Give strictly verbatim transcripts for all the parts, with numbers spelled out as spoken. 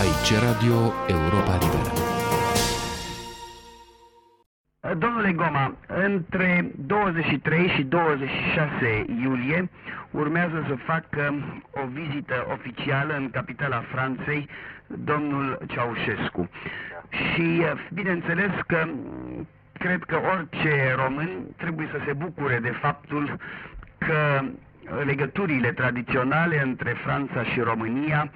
Aici Radio Europa Libera. Domnule Goma, între douăzeci și trei și douăzeci și șase iulie urmează să facă o vizită oficială în capitala Franței domnul Ceaușescu. Și bineînțeles că cred că orice român trebuie să se bucure de faptul că legăturile tradiționale între Franța și România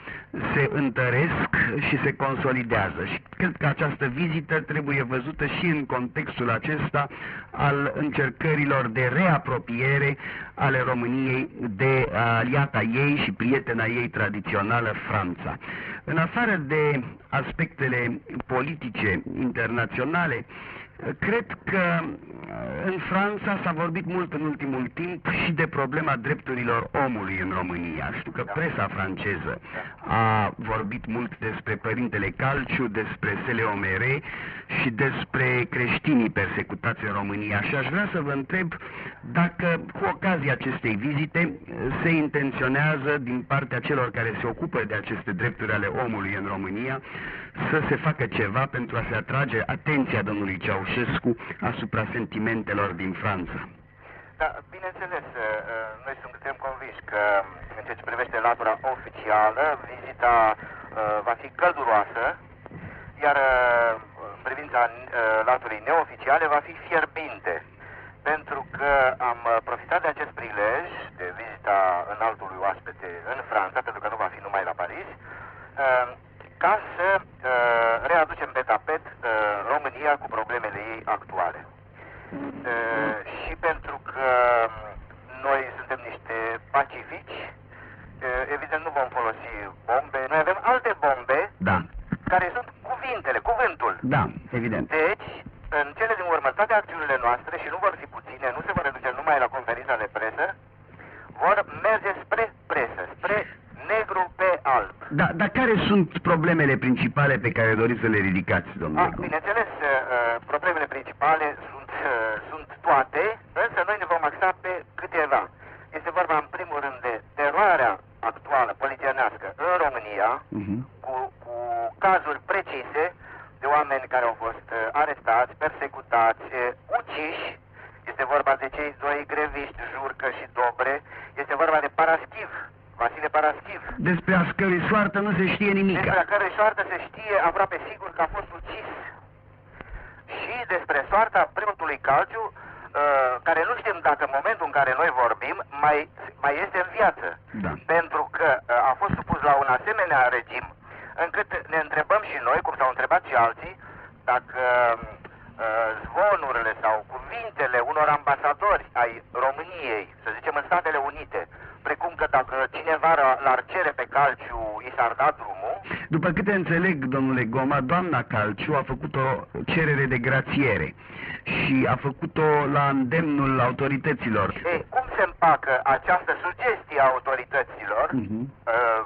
se întăresc și se consolidează. Și cred că această vizită trebuie văzută și în contextul acesta al încercărilor de reapropiere ale României de aliata ei și prietena ei tradițională, Franța. În afară de aspectele politice internaționale, cred că în Franța s-a vorbit mult în ultimul timp și de problema drepturilor omului în România. Știu că presa franceză a vorbit mult despre Părintele Calciu, despre Seleomere și despre creștinii persecutați în România. Și aș vrea să vă întreb dacă cu ocazia acestei vizite se intenționează din partea celor care se ocupă de aceste drepturi ale omului în România să se facă ceva pentru a se atrage atenția domnului Ceaușescu asupra sentimentelor din Franța. Da, bineînțeles, noi suntem convinși că în ceea ce privește latura oficială, vizita va fi călduroasă, iar în privința laturii neoficiale va fi fierbinte, pentru că am profitat de acest prilej de vizita înaltului oaspete în Franța, pentru că nu va fi numai la Paris, ca să readucem pe tapet România cu problemele ei actuale. Și pentru că noi suntem niște pacifici, evident nu vom folosi bombe. Noi avem alte bombe, da, care sunt cuvintele, cuvântul. Da, evident. Deci, în cele din urmă, toate acțiunile noastre, și nu vor fi puține, nu se vor reduce numai la conferința de presă, vor merge spre presă, spre negru pe alb. Da, dar care sunt problemele principale pe care doriți să le ridicați, domnule? Ah, bineînțeles, problemele principale sunt, sunt toate, însă noi ne vom axa pe câteva. Este vorba, în primul rând, de teroarea actuală, polițienească, în România, uh-huh. cu, cu cazuri precise de oameni care au fost arestați, persecutați, uciși. Este vorba de cei doi greviști, Jurcă și Dobre. Este vorba de Paraschiv, Vasile Paraschiv. Despre a cărui soartă nu se știe nimic. Despre a cărui soartă se știe aproape sigur că a fost ucis. Și despre soarta Părintele Calciu, uh, care nu știm dacă în momentul în care noi vorbim mai, mai este în viață. Da. Pentru că uh, a fost supus la un asemenea regim, încât ne întrebăm și noi, cum s-au întrebat și alții, dacă uh, zvonurile sau cuvintele unor ambasadori ai României, să zicem în Statele Unite, precum că dacă cineva l-ar cere pe Calciu, i s-ar da drumul. După câte înțeleg, domnule Goma, doamna Calciu a făcut o cerere de grațiere și a făcut-o la îndemnul autorităților. Ei, cum se împacă această sugestie a autorităților uh-huh.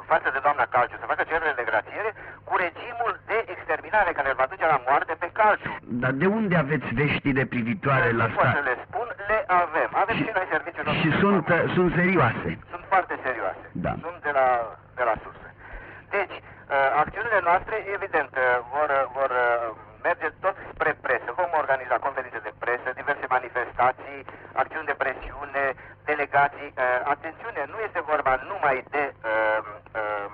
față de doamna Calciu, să facă cerere de grațiere, cu regimul de exterminare care îl va duce la moarte pe Calciu? Dar de unde aveți vești de privitoare la asta? Nu pot să le spun, le avem. Avem și, și noi serviciul nostru. Și sunt, sunt serioase. Sunt foarte serioase. Da. Sunt de la, de la surse. Deci, acțiunile noastre, evident, vor, vor merge tot spre presă. Vom organiza conferințe de presă, diverse manifestații, acțiuni de presiune, delegații. Atențiune, nu este vorba numai de uh, uh,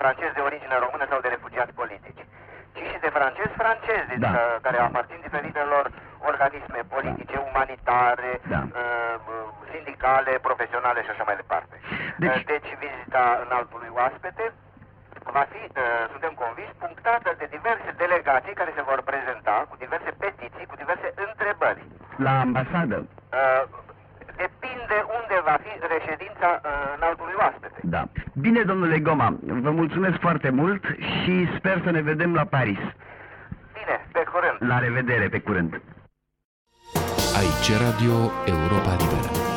francezi de origine română sau de refugiați politici, ci și de francezi francezi, da, care aparțin diferitelor organisme politice, da, umanitare, da, uh, sindicale, profesionale și așa mai departe. Deci, deci vizita înaltului oaspete va fi, uh, suntem convinși, punctată de diverse delegații care se vor prezenta cu diverse petiții, cu diverse întrebări. La ambasadă? Uh, depinde unde va fi reședința uh, înaltului oaspete. Da. Bine, domnule Goma, vă mulțumesc foarte mult și sper să ne vedem la Paris. Bine, pe curând. La revedere, pe curând. Aici Radio Europa Liberă.